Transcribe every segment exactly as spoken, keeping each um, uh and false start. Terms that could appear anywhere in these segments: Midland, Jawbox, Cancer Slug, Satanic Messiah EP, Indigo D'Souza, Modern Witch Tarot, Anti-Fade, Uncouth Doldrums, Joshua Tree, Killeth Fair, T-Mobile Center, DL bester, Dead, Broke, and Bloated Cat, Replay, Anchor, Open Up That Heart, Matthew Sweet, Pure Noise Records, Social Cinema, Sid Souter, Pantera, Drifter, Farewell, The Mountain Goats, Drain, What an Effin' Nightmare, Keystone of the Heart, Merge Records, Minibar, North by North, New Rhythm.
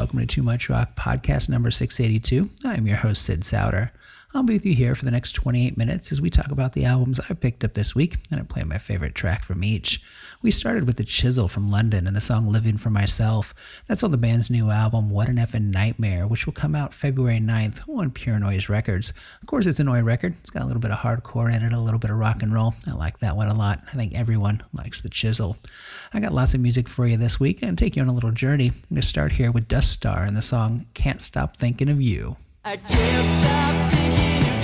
welcome to Too Much Rock podcast number six eighty-two. I am your host, Sid Souter. I'll be with you here for the next twenty-eight minutes as we talk about the albums I picked up this week, and I play my favorite track from each. We started with The Chisel from London and the song Living for Myself. That's on the band's new album, What an Effin' Nightmare, which will come out February ninth on Pure Noise Records. Of course, it's a Oi record. It's got a little bit of hardcore in it, a little bit of rock and roll. I like that one a lot. I think everyone likes The Chisel. I got lots of music for you this week and take you on a little journey. I'm going to start here with Dust Star and the song Can't Stop Thinking of You. I can't stop thinking. Boy.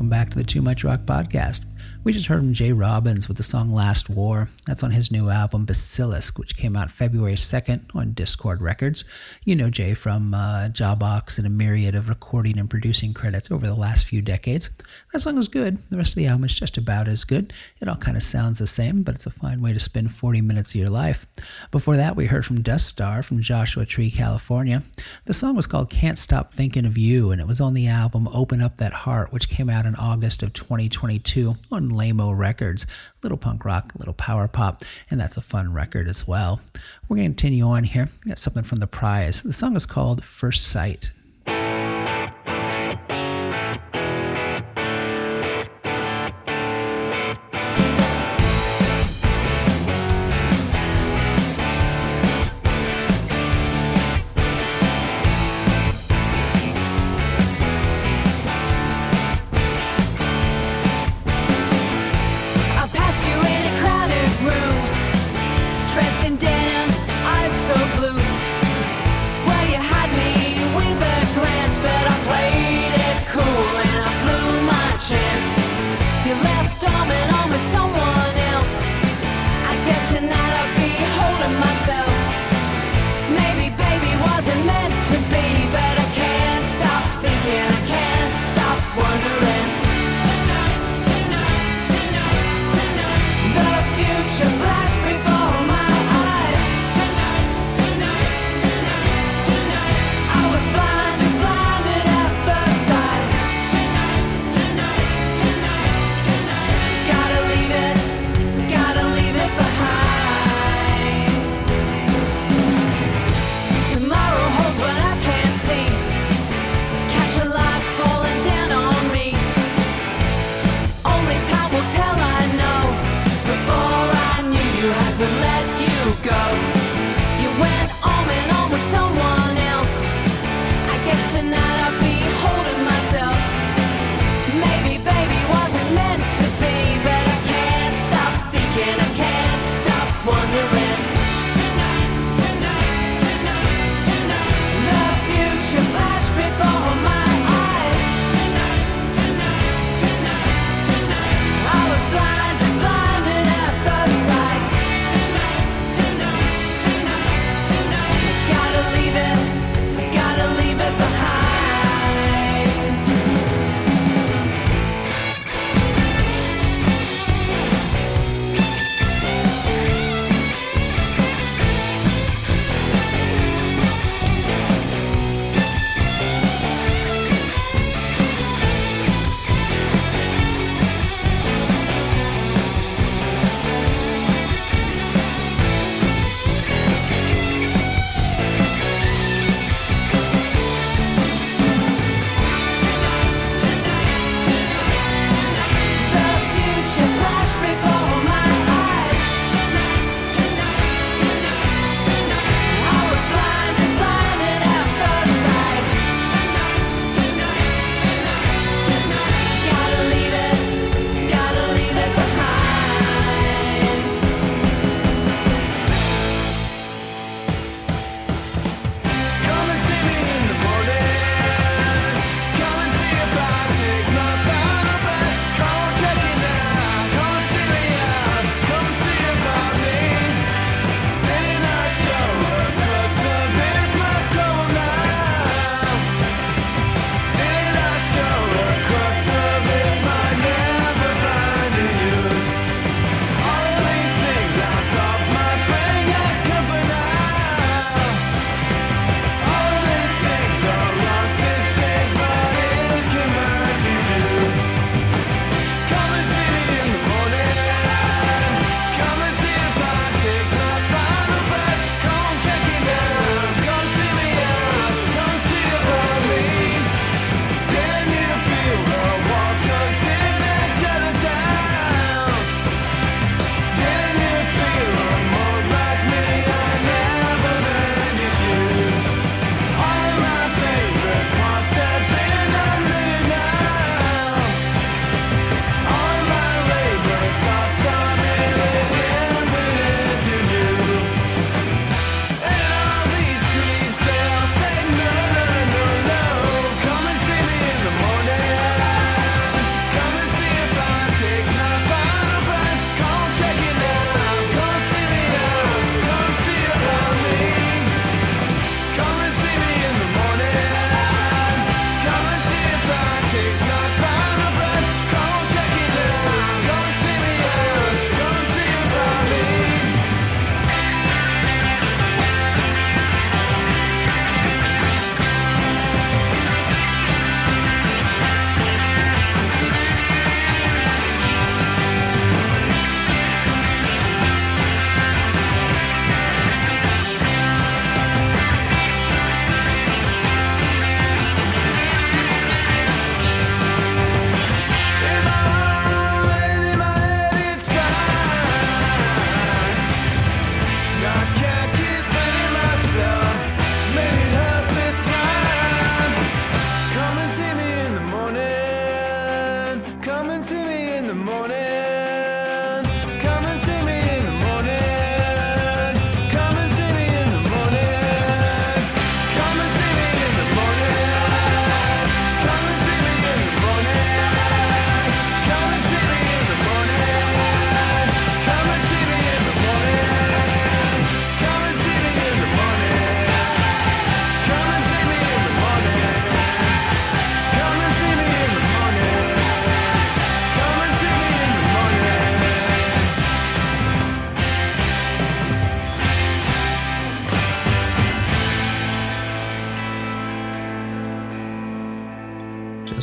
welcome back to the Too Much Rock podcast. We just heard from Jay Robbins with the song Last War. That's on his new album, Basilisk, which came out February second on Discord Records. You know Jay from uh, Jawbox and a myriad of recording and producing credits over the last few decades. That song is good. The rest of the album is just about as good. It all kind of sounds the same, but it's a fine way to spend forty minutes of your life. Before that, we heard from Dust Star from Joshua Tree, California. The song was called Can't Stop Thinking of You, and it was on the album Open Up That Heart, which came out in August of twenty twenty-two on Lame-O Records. Little punk rock, little power pop, and that's a fun record as well. We're going to continue on here. We got something from The Prize. The song is called First Sight. Dressed in denim, eyes so blue. Well, you had me with a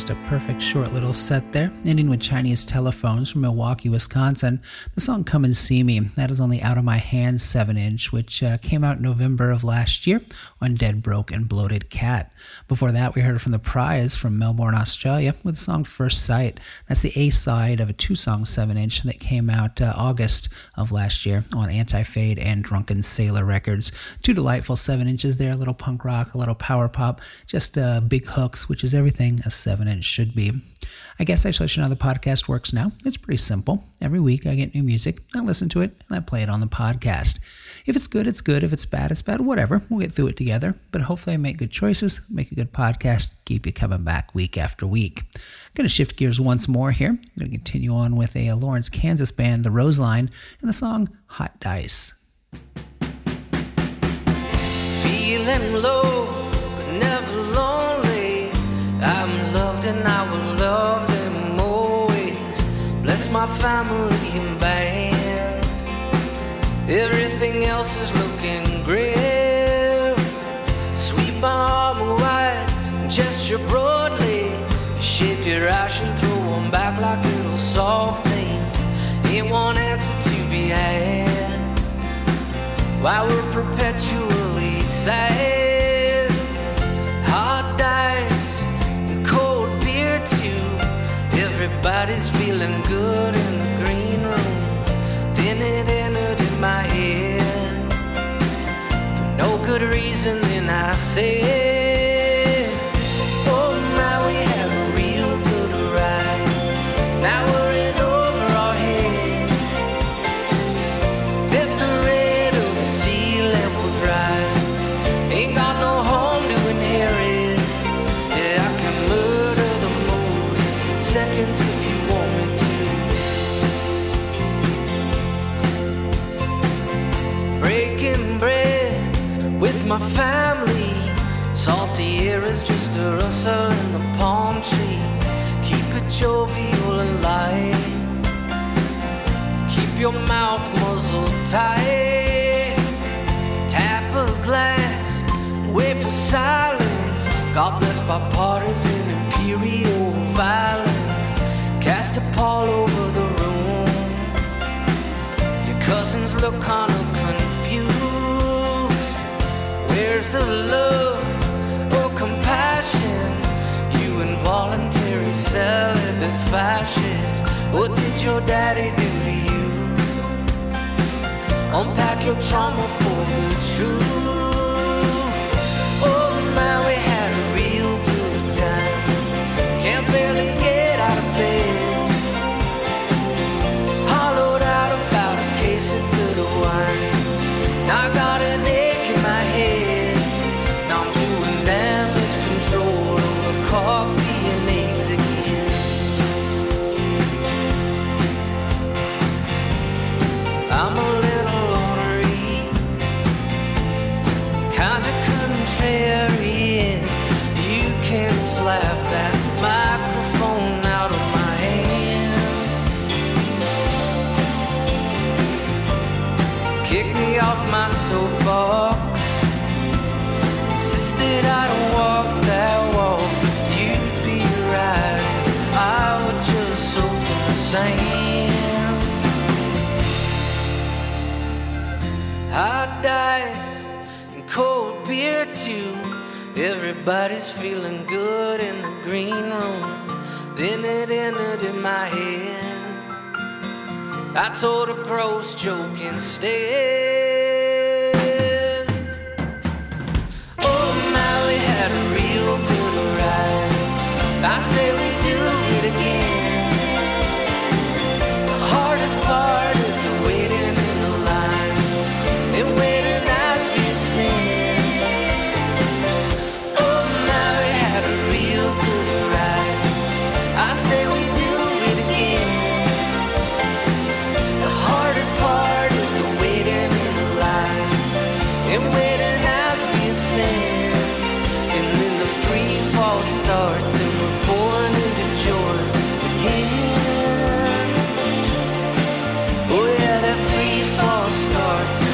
just a perfect short little set there, ending with Chinese Telephones from Milwaukee, Wisconsin. The song Come and See Me, that is on the Out of My Hands seven inch, which uh, came out in November of last year on Dead, Broke, and Bloated Cat. Before that, we heard from The Prize from Melbourne, Australia, with the song First Sight. That's the A-side of a two-song seven inch that came out uh, August of last year on Anti-Fade and Drunken Sailor Records. Two delightful seven inches there, a little punk rock, a little power pop, just uh, big hooks, which is everything a seven inch should be. I guess I should let you know how the podcast works now. It's pretty simple. Every week I get new music, I listen to it, and I play it on the podcast. If it's good, it's good. If it's bad, it's bad. Whatever. We'll get through it together. But hopefully I make good choices, make a good podcast, keep you coming back week after week. I'm going to shift gears once more here. I'm going to continue on with a Lawrence, Kansas band, The Roseline, and the song Hot Dice. Feeling low, but never lonely. I'm loved and I will love them always. Bless my family and band. Everything else is looking grim. Sweep my arm wide, gesture broadly. Shape your ash and throw them back like little soft things. Ain't one answer to be had. Why we're perpetually sad. Hot dice and cold beer too. Everybody's feeling good in the green room. Then it entered in my head. No good reason then I said, oh now we have a real good ride. Now we're my family. Salty air is just a rustle in the palm trees. Keep it jovial and light. Keep your mouth muzzled tight. Tap a glass and wait for silence. God bless by parties in imperial violence. Cast a pall over the room. Your cousins look kind of confused. There's the love or compassion. You involuntary celibate fascist. What did your daddy do to you? Unpack your trauma for the truth. Oh man, we had a real good time. Can't barely get out of bed. Hollowed out about a case of good wine. Now I got an ache in my head. I'm a little ornery, kinda contrarian. You can slap that microphone out of my hand. Kick me off my soapbox. Insisted I don't walk that walk. You'd be right, I would just soak in the sand. Hot dice and cold beer too. Everybody's feeling good in the green room. Then it entered in my head. I told a gross joke instead. Oh my, we had a real good ride. I say we do it again. The hardest part is the waiting. And when a nice bit sin. Oh now we had a real good ride. I say we do it again. The hardest part is the waiting in the line. And when a nice bit sin. And then the free fall starts and we're born into joy again. Oh yeah, that free fall starts.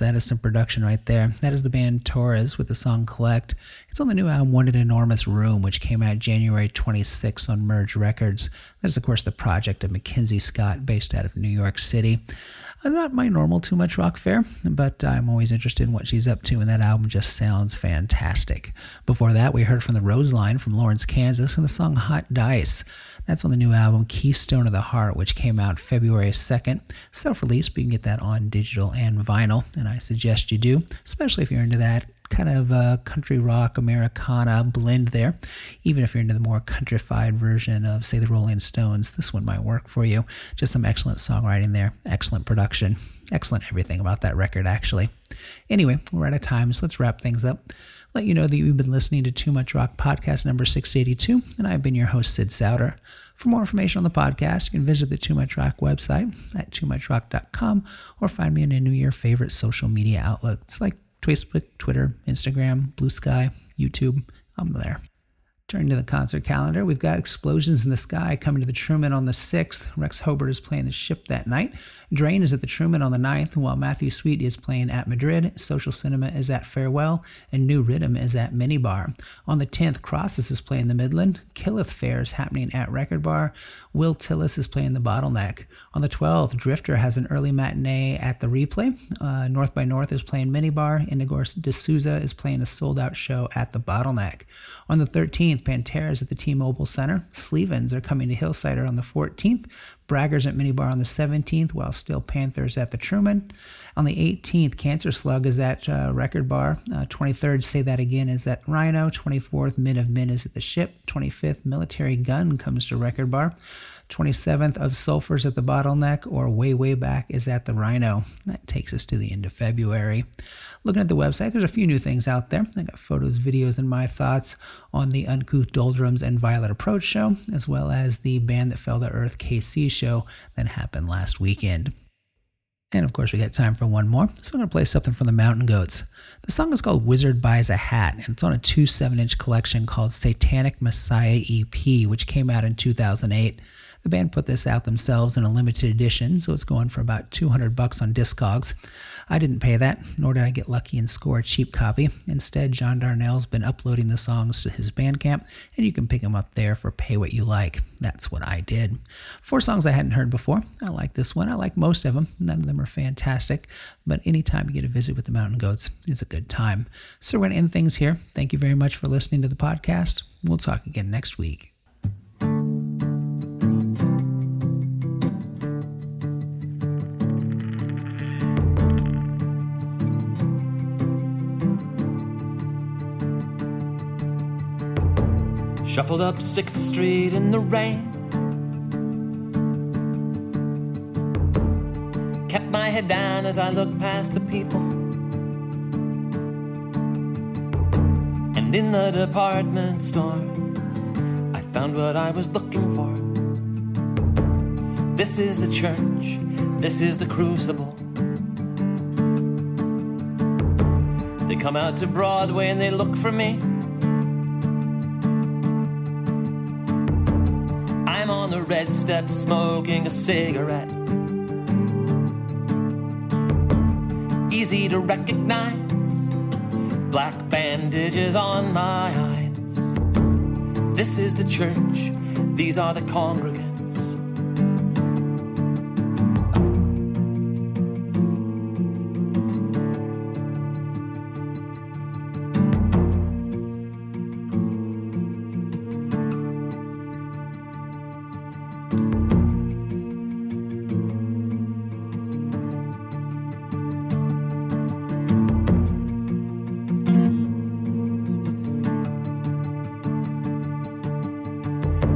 That is some production right there. That is the band Torres with the song Collect. It's on the new album What an Enormous Room, which came out January twenty-sixth on Merge Records. That is, of course, the project of Mackenzie Scott, based out of New York City. Not my normal Too Much Rock fare, but I'm always interested in what she's up to, and that album just sounds fantastic. Before that, we heard from The Roseline from Lawrence, Kansas, and the song Hot Dice. That's on the new album Keystone of the Heart, which came out February second. Self-released, but you can get that on digital and vinyl, and I suggest you do, especially if you're into that kind of uh, country rock Americana blend there. Even if you're into the more countrified version of, say, the Rolling Stones, this one might work for you. Just some excellent songwriting there, excellent production, excellent everything about that record, actually. Anyway, we're out of time, so let's wrap things up. Let you know that you've been listening to Too Much Rock podcast number six eighty-two, and I've been your host, Sid Souter. For more information on the podcast, you can visit the Too Much Rock website at too much rock dot com, or find me on any of your favorite social media outlets like Facebook, Twitter, Instagram, Blue Sky, YouTube. I'm there. Turning to the concert calendar, we've got Explosions in the Sky coming to the Truman on the sixth. Rex Hobart is playing the Ship that night. Drain is at the Truman on the ninth, while Matthew Sweet is playing at Madrid. Social Cinema is at Farewell, and New Rhythm is at Minibar. On the tenth, Crosses is playing the Midland. Killeth Fair is happening at Record Bar. Will Tillis is playing the Bottleneck. On the twelfth, Drifter has an early matinee at the Replay. Uh, North by North is playing Minibar. Indigo D'Souza is playing a sold-out show at the Bottleneck. On the thirteenth, Pantera is at the T-Mobile Center. Sleevens are coming to Hillsider on the fourteenth. Braggers at Minibar on the seventeenth, while Still Panthers at the Truman. On the eighteenth, Cancer Slug is at uh, Record Bar. Uh, twenty-third, Say That Again is at Rhino. twenty-fourth, Men of Men is at the Ship. twenty-fifth, Military Gun comes to Record Bar. twenty-seventh, Of Sulphurs at the Bottleneck, or Way Way Back is at the Rhino. That takes us to the end of February. Looking at the website, there's a few new things out there. I got photos, videos, and my thoughts on the Uncouth Doldrums and Violet Approach show, as well as the Band That Fell to Earth K C show that happened last weekend. And of course, we got time for one more, so I'm going to play something from the Mountain Goats. The song is called Wizard Buys a Hat, and it's on a two seven-inch collection called Satanic Messiah E P, which came out in two thousand eight. The band put this out themselves in a limited edition, so it's going for about two hundred bucks on Discogs. I didn't pay that, nor did I get lucky and score a cheap copy. Instead, John Darnell's been uploading the songs to his Bandcamp, and you can pick them up there for pay what you like. That's what I did. Four songs I hadn't heard before. I like this one. I like most of them. None of them are fantastic, but anytime you get a visit with the Mountain Goats is a good time. So we're going to end things here. Thank you very much for listening to the podcast. We'll talk again next week. Shuffled up sixth Street in the rain, kept my head down as I looked past the people, and in the department store I found what I was looking for. This is the church, this is the crucible. They come out to Broadway and they look for me. On the red steps smoking a cigarette, easy to recognize, black bandages on my eyes. This is the church, these are the congregants.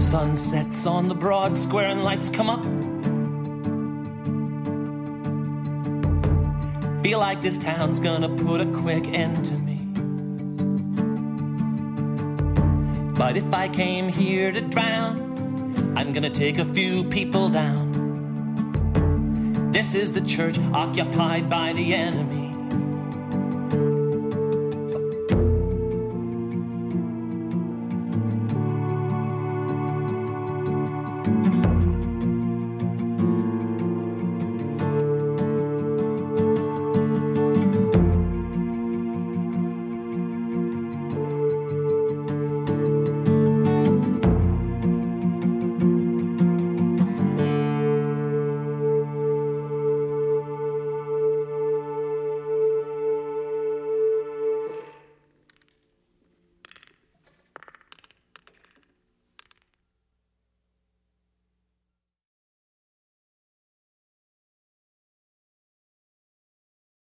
Sun sets on the broad square and lights come up. Feel like this town's gonna put a quick end to me. But if I came here to drown, I'm gonna take a few people down. This is the church occupied by the enemy.